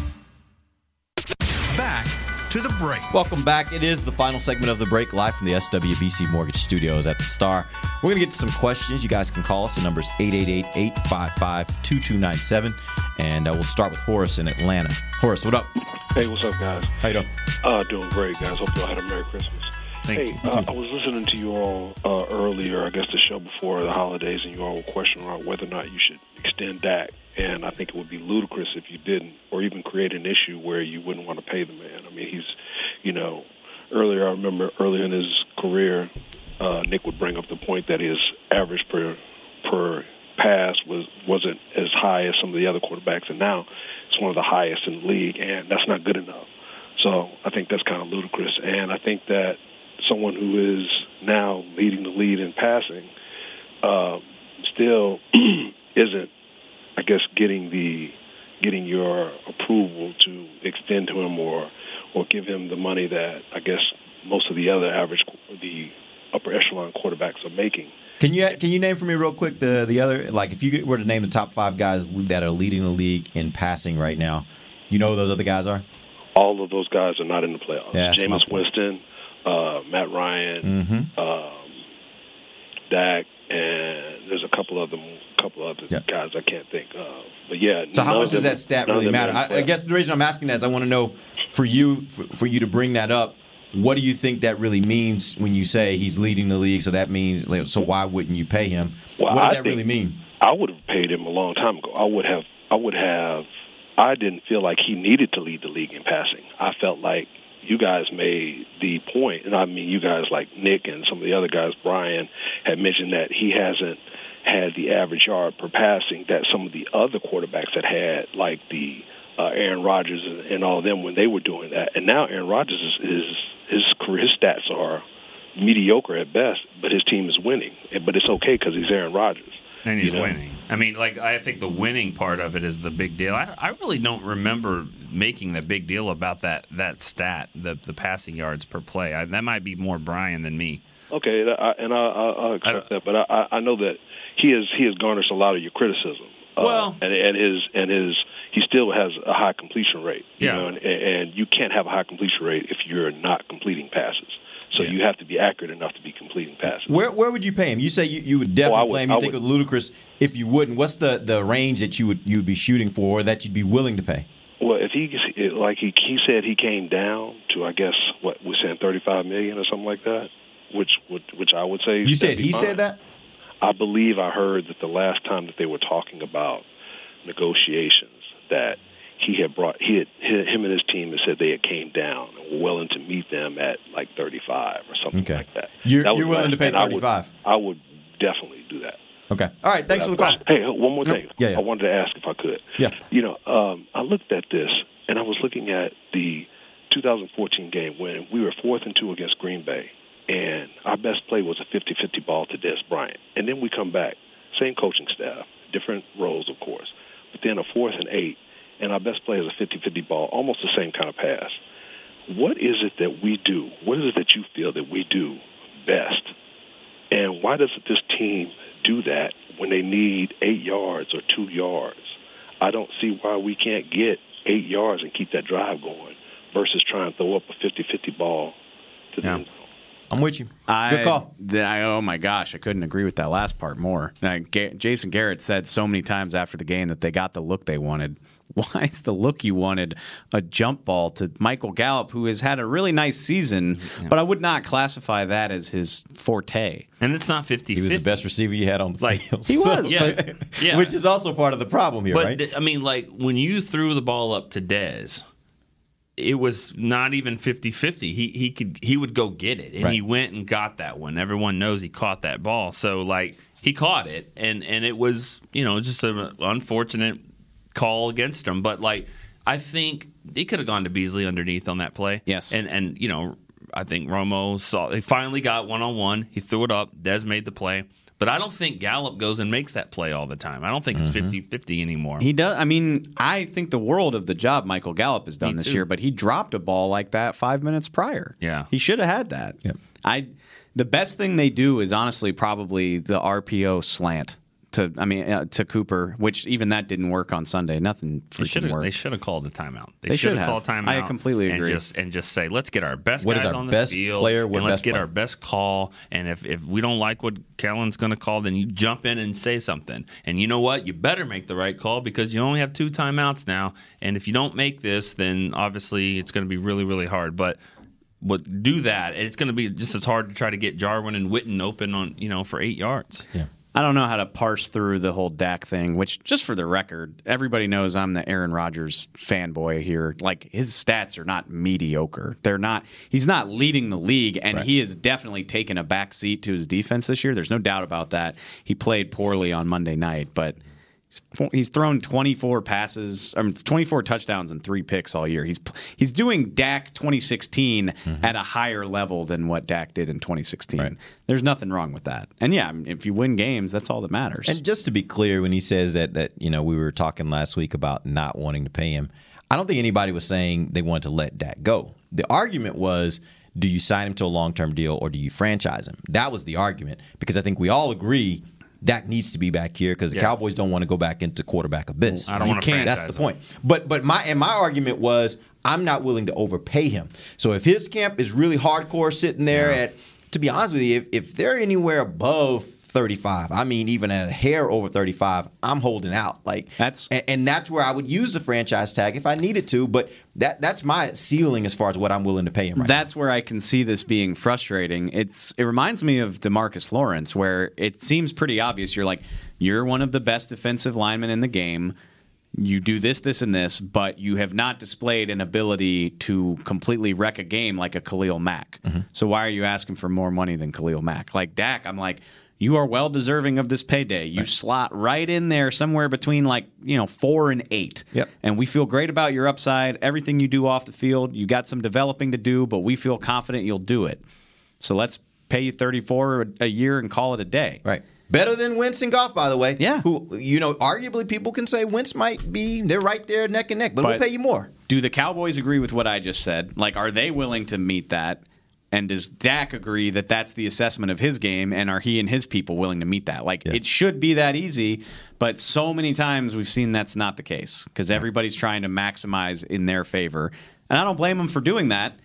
Back to the break. Welcome back. It is the final segment of the break, live from the S W B C Mortgage Studios at the Star. We're going to get to some questions. You guys can call us. The number is eight eight eight, eight five five, two two nine seven. And uh, we'll start with Horace in Atlanta. Horace, what up? Hey, what's up, guys? How you doing? Uh, doing great, guys. Hope y'all had a Merry Christmas. Thank hey, you. Uh, I was listening to you all uh, earlier, I guess the show before the holidays, and you all were questioning about whether or not you should extend Dak. And I think it would be ludicrous if you didn't, or even create an issue where you wouldn't want to pay the man. I mean, he's, you know, earlier, I remember earlier in his career, uh, Nick would bring up the point that his average per per pass was, wasn't as high as some of the other quarterbacks, and now it's one of the highest in the league, and that's not good enough. So I think that's kind of ludicrous. And I think that someone who is now leading the lead in passing uh, still isn't, I guess, getting the getting your approval to extend to him or or give him the money that I guess most of the other average the upper echelon quarterbacks are making. Can you can you name for me real quick the the other, like, if you were to name the top five guys that are leading the league in passing right now? You know who those other guys are? All of those guys are not in the playoffs. Yeah, Jameis Winston, uh, Matt Ryan, mm-hmm. um, Dak. And there's a couple of them, a couple other yep. guys I can't think of. But yeah. So how much does them, that stat really matter? I, I guess the reason I'm asking that is I want to know, for you, for, for you to bring that up, what do you think that really means when you say he's leading the league? So that means, so why wouldn't you pay him? Well, what does I that really mean? I would have paid him a long time ago. I would have. I would have. I didn't feel like he needed to lead the league in passing. I felt like you guys made the point, and I mean you guys like Nick and some of the other guys, Brian, had mentioned that he hasn't had the average yard per passing that some of the other quarterbacks had had, like the uh, Aaron Rodgers and all of them when they were doing that. And now Aaron Rodgers is, is his career, his stats are mediocre at best, but his team is winning. But it's okay because he's Aaron Rodgers. And he's you know? winning. I mean, like, I think the winning part of it is the big deal. I, I really don't remember making the big deal about that, that stat, the the passing yards per play. I, that might be more Brian than me. Okay, and I, I'll accept I, that. But I, I know that he has he has garnished a lot of your criticism. Well, uh, and, and his and his he still has a high completion rate. You yeah. know, and, and you can't have a high completion rate if you're not completing passes. So yeah. you have to be accurate enough to be completing passes. Where where would you pay him? You say you, you would definitely oh, would, pay him. You I think would. It was ludicrous if you wouldn't. What's the, the range that you would you would be shooting for, or that you'd be willing to pay? Well, if he like he, he said he came down to, I guess, what we're saying, thirty-five million dollars or something like that, which would, which I would say. You said he fine. said that? I believe I heard that the last time that they were talking about negotiations that he had brought he had, him and his team had said they had came down and were willing to meet them at like thirty-five or something okay. like that. You're, that you're willing to pay thirty-five? I would, I would definitely do that. Okay. All right. Thanks for the call. Hey, one more thing. Yeah, yeah. I wanted to ask if I could. Yeah. You know, um, I looked at this, and I was looking at the two thousand fourteen game when we were fourth and two against Green Bay, and our best play was a fifty-fifty ball to Des Bryant. And then we come back. Same coaching staff, different roles, of course. But then a fourth and eight, and our best play is a fifty-fifty ball, almost the same kind of pass. What is it that we do? What is it that you feel that we do best? And why doesn't this team do that when they need eight yards or two yards? I don't see why we can't get eight yards and keep that drive going versus trying to throw up a fifty-fifty ball to the end zone. I'm with you. I, Good call. I, oh, my gosh. I couldn't agree with that last part more. Now, G- Jason Garrett said so many times after the game that they got the look they wanted. Why is the look you wanted a jump ball to Michael Gallup, who has had a really nice season, yeah. but I would not classify that as his forte. And it's not fifty-fifty. He was the best receiver you had on the like, field. He was, so, yeah. But, yeah. Which is also part of the problem here, but, right? Th- I mean, like, when you threw the ball up to Dez, it was not even fifty-fifty. He he could he would go get it, and right. he went and got that one. Everyone knows he caught that ball. So, like, he caught it, and, and it was, you know, just an unfortunate call against him. But, like, I think they could have gone to Beasley underneath on that play. Yes. And, and you know, I think Romo saw – they finally got one-on-one. He threw it up. Dez made the play. But I don't think Gallup goes and makes that play all the time. I don't think mm-hmm. it's fifty-fifty anymore. He does. I mean, I think the world of the job Michael Gallup has done this year, but he dropped a ball like that five minutes prior. Yeah. He should have had that. Yep. I. The best thing they do is honestly probably the R P O slant. To I mean uh, to Cooper, which even that didn't work on Sunday. Nothing freaking worked. They should have called a timeout. They, they should have called a timeout. I completely agree. And just, and just say, let's get our best what guys our on the best field, player, and let's get player. our best call. And if, if we don't like what Callan's going to call, then you jump in and say something. And you know what? You better make the right call because you only have two timeouts now. And if you don't make this, then obviously it's going to be really, really hard. But what do that. It's going to be just as hard to try to get Jarwin and Witten open on you know for eight yards. Yeah. I don't know how to parse through the whole Dak thing, which, just for the record, everybody knows I'm the Aaron Rodgers fanboy here. Like, his stats are not mediocre. They're not. He's not leading the league, and right. he has definitely taken a back seat to his defense this year. There's no doubt about that. He played poorly on Monday night, but he's thrown twenty-four passes, I mean, twenty-four touchdowns and three picks all year. He's he's doing Dak twenty sixteen mm-hmm. at a higher level than what Dak did in twenty sixteen. Right. There's nothing wrong with that. And yeah, if you win games, that's all that matters. And just to be clear, when he says that that you know we were talking last week about not wanting to pay him, I don't think anybody was saying they wanted to let Dak go. The argument was, do you sign him to a long-term deal or do you franchise him? That was the argument, because I think we all agree Dak needs to be back here because the yeah. Cowboys don't want to go back into quarterback abyss. I don't want to franchise him. That's the point. But but my and my argument was I'm not willing to overpay him. So if his camp is really hardcore sitting there yeah. at, to be honest with you, if, if they're anywhere above thirty-five, I mean even a hair over thirty-five, I'm holding out. Like that's and, and that's where I would use the franchise tag if I needed to. But that that's my ceiling as far as what I'm willing to pay him. Right that's now. Where I can see this being frustrating. It's it reminds me of DeMarcus Lawrence, where it seems pretty obvious. You're like, you're one of the best defensive linemen in the game. You do this, this, and this, but you have not displayed an ability to completely wreck a game like a Khalil Mack. Mm-hmm. So why are you asking for more money than Khalil Mack? Like Dak, I'm like, you are well deserving of this payday. You right. slot right in there somewhere between like, you know, four and eight. Yep. And we feel great about your upside. Everything you do off the field, you got some developing to do, but we feel confident you'll do it. So let's pay you thirty-four a year and call it a day. Right. Better than Wentz and Goff, by the way. Yeah. Who, you know, arguably people can say Wentz might be, they're right there neck and neck, but, but we'll pay you more. Do the Cowboys agree with what I just said? Like, are they willing to meet that? And does Dak agree that that's the assessment of his game, and are he and his people willing to meet that? Like, yeah. it should be that easy, but so many times we've seen that's not the case because yeah. everybody's trying to maximize in their favor. And I don't blame them for doing that,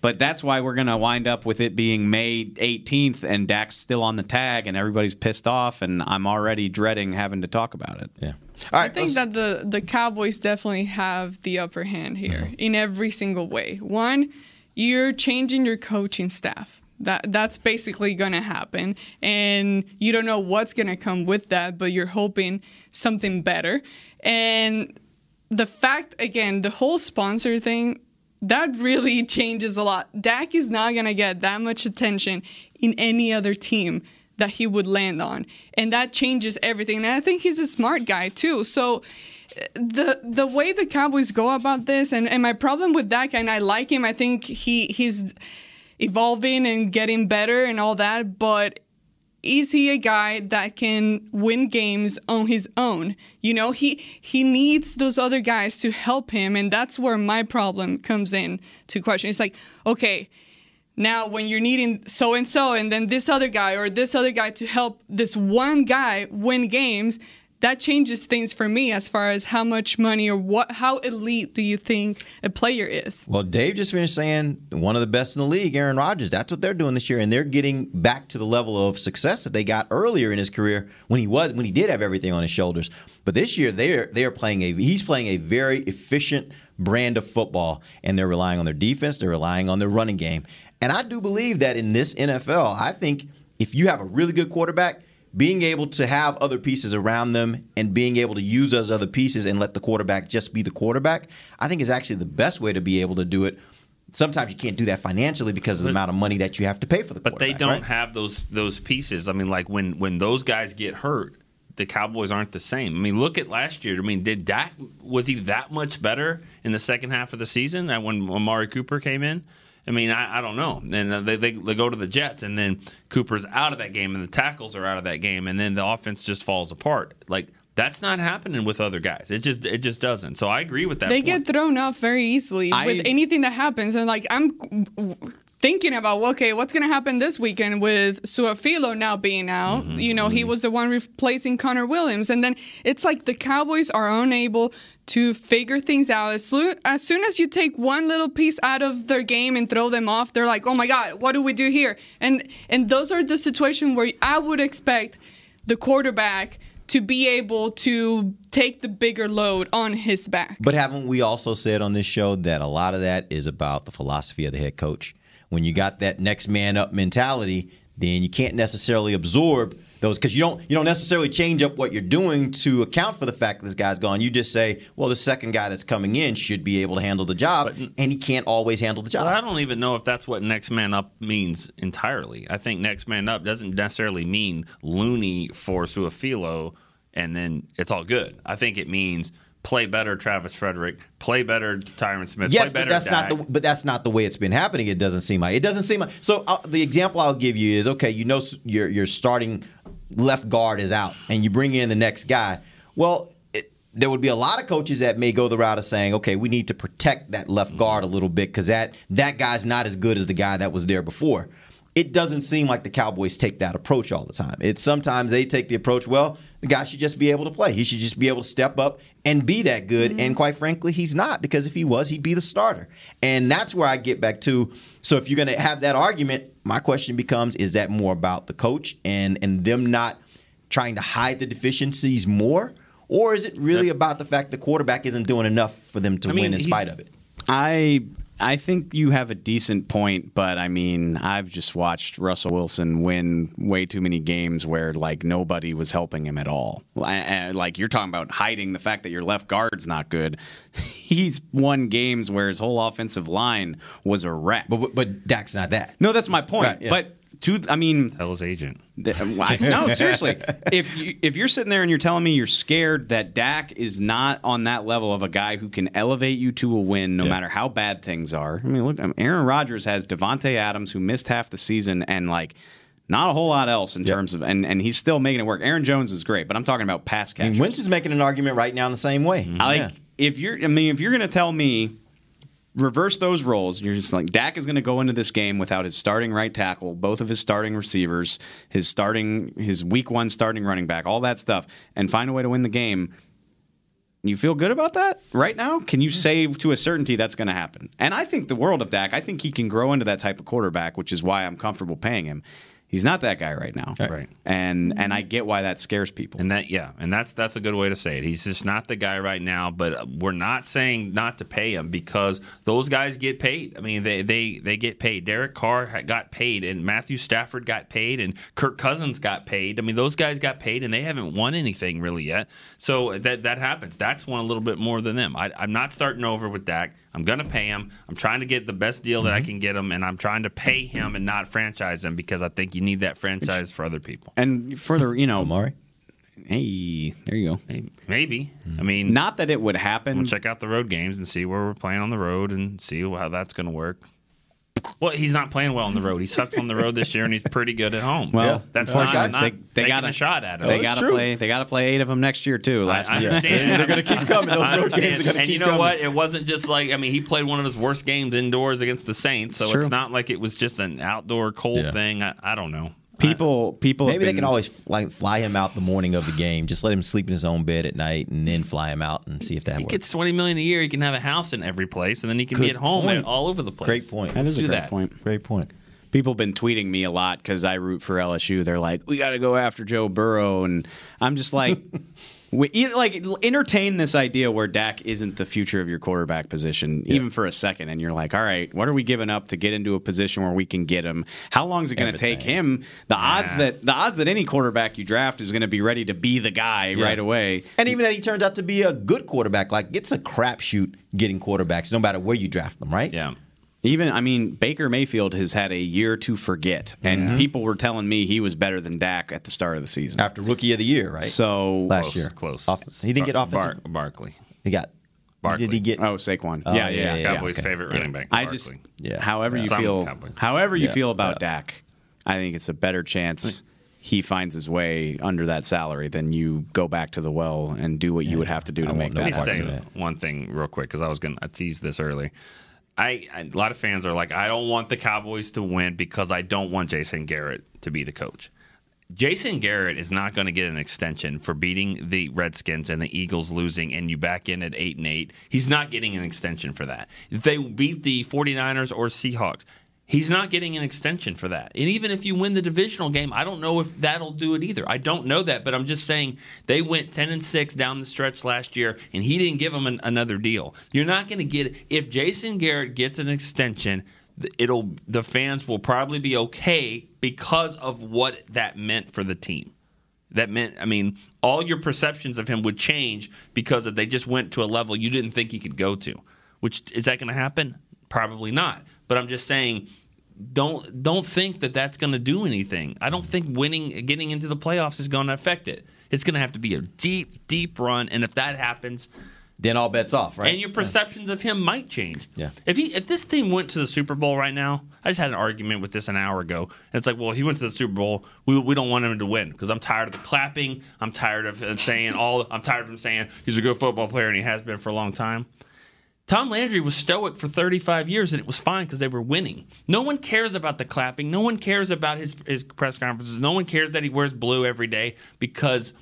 but that's why we're going to wind up with it being May eighteenth and Dak's still on the tag and everybody's pissed off, and I'm already dreading having to talk about it. Yeah. All right, I think let's... that the, the Cowboys definitely have the upper hand here mm-hmm. in every single way. One, you're changing your coaching staff. That that's basically going to happen. And you don't know what's going to come with that, but you're hoping something better. And the fact, again, the whole sponsor thing, that really changes a lot. Dak is not going to get that much attention in any other team that he would land on. And that changes everything. And I think he's a smart guy, too. So The the way the Cowboys go about this, and, and my problem with Dak, and I like him, I think he he's evolving and getting better and all that, but Is he a guy that can win games on his own? You know, he he needs those other guys to help him, and that's where my problem comes in to question. It's like, okay, now when you're needing so-and-so and then this other guy or this other guy to help this one guy win games, that changes things for me as far as how much money or what, how elite do you think a player is? Well, Dave just finished saying one of the best in the league, Aaron Rodgers. That's what they're doing this year, and they're getting back to the level of success that they got earlier in his career when he was when he did have everything on his shoulders. But this year, they're they're playing a he's playing a very efficient brand of football, and they're relying on their defense, they're relying on their running game, and I do believe that in this N F L, I think if you have a really good quarterback, being able to have other pieces around them and being able to use those other pieces and let the quarterback just be the quarterback, I think is actually the best way to be able to do it. Sometimes you can't do that financially because of the amount of money that you have to pay for the quarterback. But they don't right? have those those pieces. I mean, like when when those guys get hurt, the Cowboys aren't the same. I mean, look at last year. I mean, did Dak, was he that much better in the second half of the season when Amari Cooper came in? I mean, I, I don't know. And they, they they go to the Jets, and then Cooper's out of that game, and the tackles are out of that game, and then the offense just falls apart. Like, that's not happening with other guys. It just it just doesn't. So I agree with that. They point. Get thrown off very easily I, with anything that happens. And, like, I'm thinking about, okay, what's going to happen this weekend with Suafilo now being out? Mm-hmm, you know, mm-hmm. he was the one replacing Connor Williams. And then it's like the Cowboys are unable to figure things out. As soon, as soon as you take one little piece out of their game and throw them off, they're like, oh my God, what do we do here? And and those are the situations where I would expect the quarterback to be able to take the bigger load on his back. But haven't we also said on this show that a lot of that is about the philosophy of the head coach? When you got that next man up mentality, then you can't necessarily absorb those, because you don't you don't necessarily change up what you're doing to account for the fact that this guy's gone. You just say, well, the second guy that's coming in should be able to handle the job, but, and he can't always handle the job. Well, I don't even know if that's what next man up means entirely. I think next man up doesn't necessarily mean Looney for Suafilo, and then it's all good. I think it means play better Travis Frederick, play better Tyron Smith, yes, play better Yes, but, but that's not the way it's been happening. It doesn't seem like. It doesn't seem like. So uh, the example I'll give you is, okay, you know your your starting left guard is out, and you bring in the next guy. Well, it, there would be a lot of coaches that may go the route of saying, okay, we need to protect that left guard a little bit because that, that guy's not as good as the guy that was there before. It doesn't seem like the Cowboys take that approach all the time. It's sometimes they take the approach, well, the guy should just be able to play. He should just be able to step up and be that good. Mm-hmm. And quite frankly, he's not, because if he was, he'd be the starter. And that's where I get back to, so if you're going to have that argument, my question becomes, is that more about the coach and, and them not trying to hide the deficiencies more? Or is it really about the fact the quarterback isn't doing enough for them to I mean, win in spite of it? I... I think you have a decent point, but I mean, I've just watched Russell Wilson win way too many games where like nobody was helping him at all. Like, you're talking about hiding the fact that your left guard's not good. He's won games where his whole offensive line was a wreck. But but, but Dak's not that. No, that's my point. Right, yeah. But to I mean, tell his agent. Th- no, seriously. If you, if you're sitting there and you're telling me you're scared that Dak is not on that level of a guy who can elevate you to a win, no yeah. matter how bad things are. I mean, look, Aaron Rodgers has Devontae Adams, who missed half the season, and like not a whole lot else in yeah. terms of, and, and he's still making it work. Aaron Jones is great, but I'm talking about pass catchers. I mean, Wentz is making an argument right now in the same way. Mm-hmm. Like yeah. if you're, I mean, if you're gonna tell me. Reverse those roles. You're just like, Dak is going to go into this game without his starting right tackle, both of his starting receivers, his starting, his week one starting running back, all that stuff, and find a way to win the game. You feel good about that right now? Can you say to a certainty that's going to happen? And I think the world of Dak. I think he can grow into that type of quarterback, which is why I'm comfortable paying him. He's not that guy right now, right? And and I get why that scares people. And that yeah, and that's that's a good way to say it. He's just not the guy right now. But we're not saying not to pay him, because those guys get paid. I mean, they they, they get paid. Derek Carr got paid, and Matthew Stafford got paid, and Kirk Cousins got paid. I mean, those guys got paid, and they haven't won anything really yet. So that that happens. Dak's won a little bit more than them. I, I'm not starting over with Dak. I'm going to pay him. I'm trying to get the best deal that mm-hmm. I can get him, and I'm trying to pay him and not franchise him, because I think you need that franchise for other people. And further, you know, Amari. Hey, there you go. Hey, maybe. Mm-hmm. I mean, not that it would happen. We'll check out the road games and see where we're playing on the road and see how that's going to work. Well, he's not playing well on the road. He sucks on the road this year, and he's pretty good at home. Well, yeah. that's well, not, not they, they taking gotta, a shot at him. They got to play. They got to play eight of them next year too. Last I, I year, they're going to keep coming. Those road games are going to keep coming. And you know coming. what? It wasn't just like I mean, he played one of his worst games indoors against the Saints, so it's, it's not like it was just an outdoor cold yeah. thing. I, I don't know. People, people. Maybe been, they can always like fly him out the morning of the game. Just let him sleep in his own bed at night, and then fly him out and see if that he works. He gets twenty million a year. He can have a house in every place, and then he can Good be at home and all over the place. Great point. Let's that is do a great that. point. Great point. People have been tweeting me a lot because I root for L S U. They're like, "We got to go after Joe Burrow," and I'm just like. We, like entertain this idea where Dak isn't the future of your quarterback position, yeah. even for a second, and you're like, all right, what are we giving up to get into a position where we can get him? How long is it going to take him? The yeah. odds that the odds that any quarterback you draft is going to be ready to be the guy yeah. right away, and even that he turns out to be a good quarterback, like it's a crapshoot getting quarterbacks, no matter where you draft them, right? Yeah. Even, I mean, Baker Mayfield has had a year to forget, and mm-hmm. people were telling me he was better than Dak at the start of the season. After Rookie of the Year, right? So last close, year, close. Offense. He didn't get offensive. Bar- Barkley. He got. Barkley. Did he get? Oh, Saquon. Oh, yeah, yeah, yeah, yeah. Cowboys' yeah, okay. favorite running back. I Barkley. just, yeah. however yeah. you Some feel, Cowboys. however you yeah. feel about yeah. Dak, I think it's a better chance. Yeah. He finds his way under that salary, then you go back to the well and do what yeah. you would have to do to I make that part of it. One thing real quick, because I was going to tease this early. I a lot of fans are like, I don't want the Cowboys to win because I don't want Jason Garrett to be the coach. Jason Garrett is not going to get an extension for beating the Redskins and the Eagles losing and you back in at eight and eight. He's not getting an extension for that. If they beat the forty-niners or Seahawks, he's not getting an extension for that. And even if you win the divisional game, I don't know if that'll do it either. I don't know that, but I'm just saying they went ten and six down the stretch last year, and he didn't give them an, another deal. You're not going to get – if Jason Garrett gets an extension, it'll the fans will probably be okay because of what that meant for the team. That meant – I mean, all your perceptions of him would change because they just went to a level you didn't think he could go to. Which is that going to happen? Probably not. But I'm just saying, don't don't think that that's going to do anything. I don't think winning, getting into the playoffs is going to affect it. It's going to have to be a deep, deep run, and if that happens, then all bets off, right? And your perceptions yeah. of him might change. Yeah. If he if this team went to the Super Bowl right now, I just had an argument with this an hour ago. And it's like, well, he went to the Super Bowl. We we don't want him to win because I'm tired of the clapping. I'm tired of saying all. I'm tired of him saying he's a good football player and he has been for a long time. Tom Landry was stoic for thirty-five years, and it was fine because they were winning. No one cares about the clapping. No one cares about his, his press conferences. No one cares that he wears blue every day because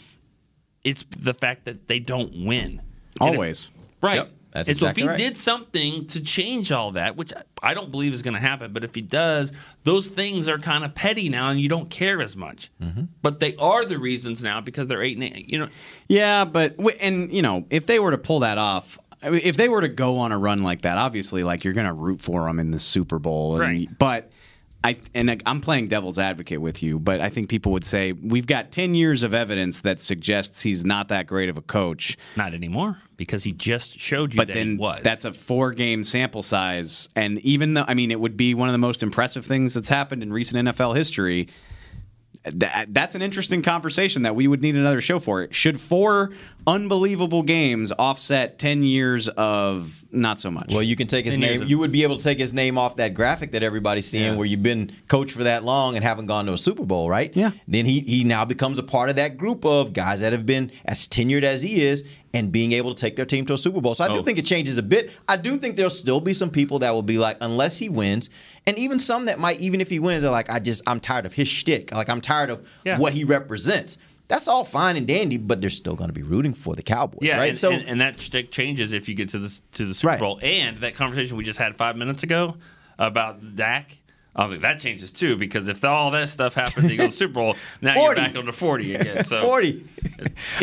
it's the fact that they don't win. Always. It, right. Yep, that's and exactly so if he right. did something to change all that, which I don't believe is going to happen, but if he does, those things are kind of petty now, and you don't care as much. Mm-hmm. But they are the reasons now because they're eight and eight. You know. Yeah, but and you know if they were to pull that off, I mean, if they were to go on a run like that, obviously, like you're going to root for them in the Super Bowl. Right. And, but I and I'm playing devil's advocate with you, but I think people would say we've got ten years of evidence that suggests he's not that great of a coach. Not anymore, because he just showed you but that then he was. But that's a four-game sample size, and even though I mean it would be one of the most impressive things that's happened in recent N F L history. That's an interesting conversation that we would need another show for. Should four unbelievable games offset ten years of not so much? Well, you can take his name. Of- you would be able to take his name off that graphic that everybody's seeing, yeah. where you've been coach for that long and haven't gone to a Super Bowl, right? Yeah. Then he he now becomes a part of that group of guys that have been as tenured as he is and being able to take their team to a Super Bowl. So I do oh. think it changes a bit. I do think there'll still be some people that will be like, unless he wins, and even some that might, even if he wins, they're like, I just, I'm tired of his shtick. Like, I'm tired of yeah. what he represents. That's all fine and dandy, but they're still going to be rooting for the Cowboys, yeah, right? And, so, and, and that shtick changes if you get to the, to the Super right. Bowl. And that conversation we just had five minutes ago about Dak, I think that changes too, because if all that stuff happens, you go to the Super Bowl, now forty. You're back on to forty again. So forty.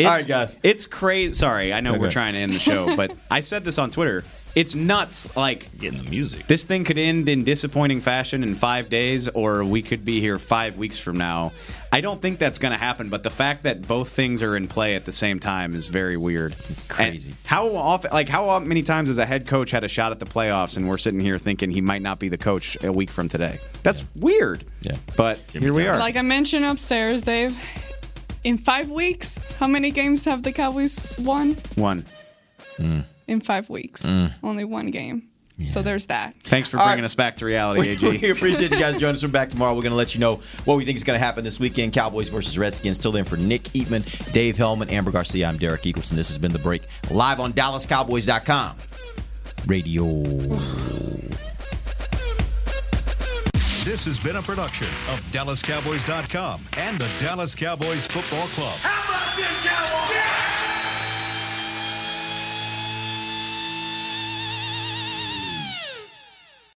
All right, guys. It's crazy. Sorry, I know okay. we're trying to end the show, but I said this on Twitter. It's nuts. Like getting the music. This thing could end in disappointing fashion in five days, or we could be here five weeks from now. I don't think that's going to happen, but the fact that both things are in play at the same time is very weird. It's crazy. And how often, like how many times has a head coach had a shot at the playoffs, and we're sitting here thinking he might not be the coach a week from today? That's yeah. weird. Yeah, but Jimmy here we are. Like I mentioned upstairs, Dave. In five weeks, how many games have the Cowboys won? One. Mm. In five weeks. Mm. Only one game. Yeah. So there's that. Thanks for All bringing right. us back to reality, we, A G. We appreciate you guys joining us. We're back tomorrow. We're going to let you know what we think is going to happen this weekend, Cowboys versus Redskins. Till then, for Nick Eatman, Dave Hellman, Ambar Garcia, I'm Derek Eagleton. This has been The Break, live on Dallas Cowboys dot com. Radio. This has been a production of Dallas Cowboys dot com and the Dallas Cowboys Football Club. How about this, Cowboys?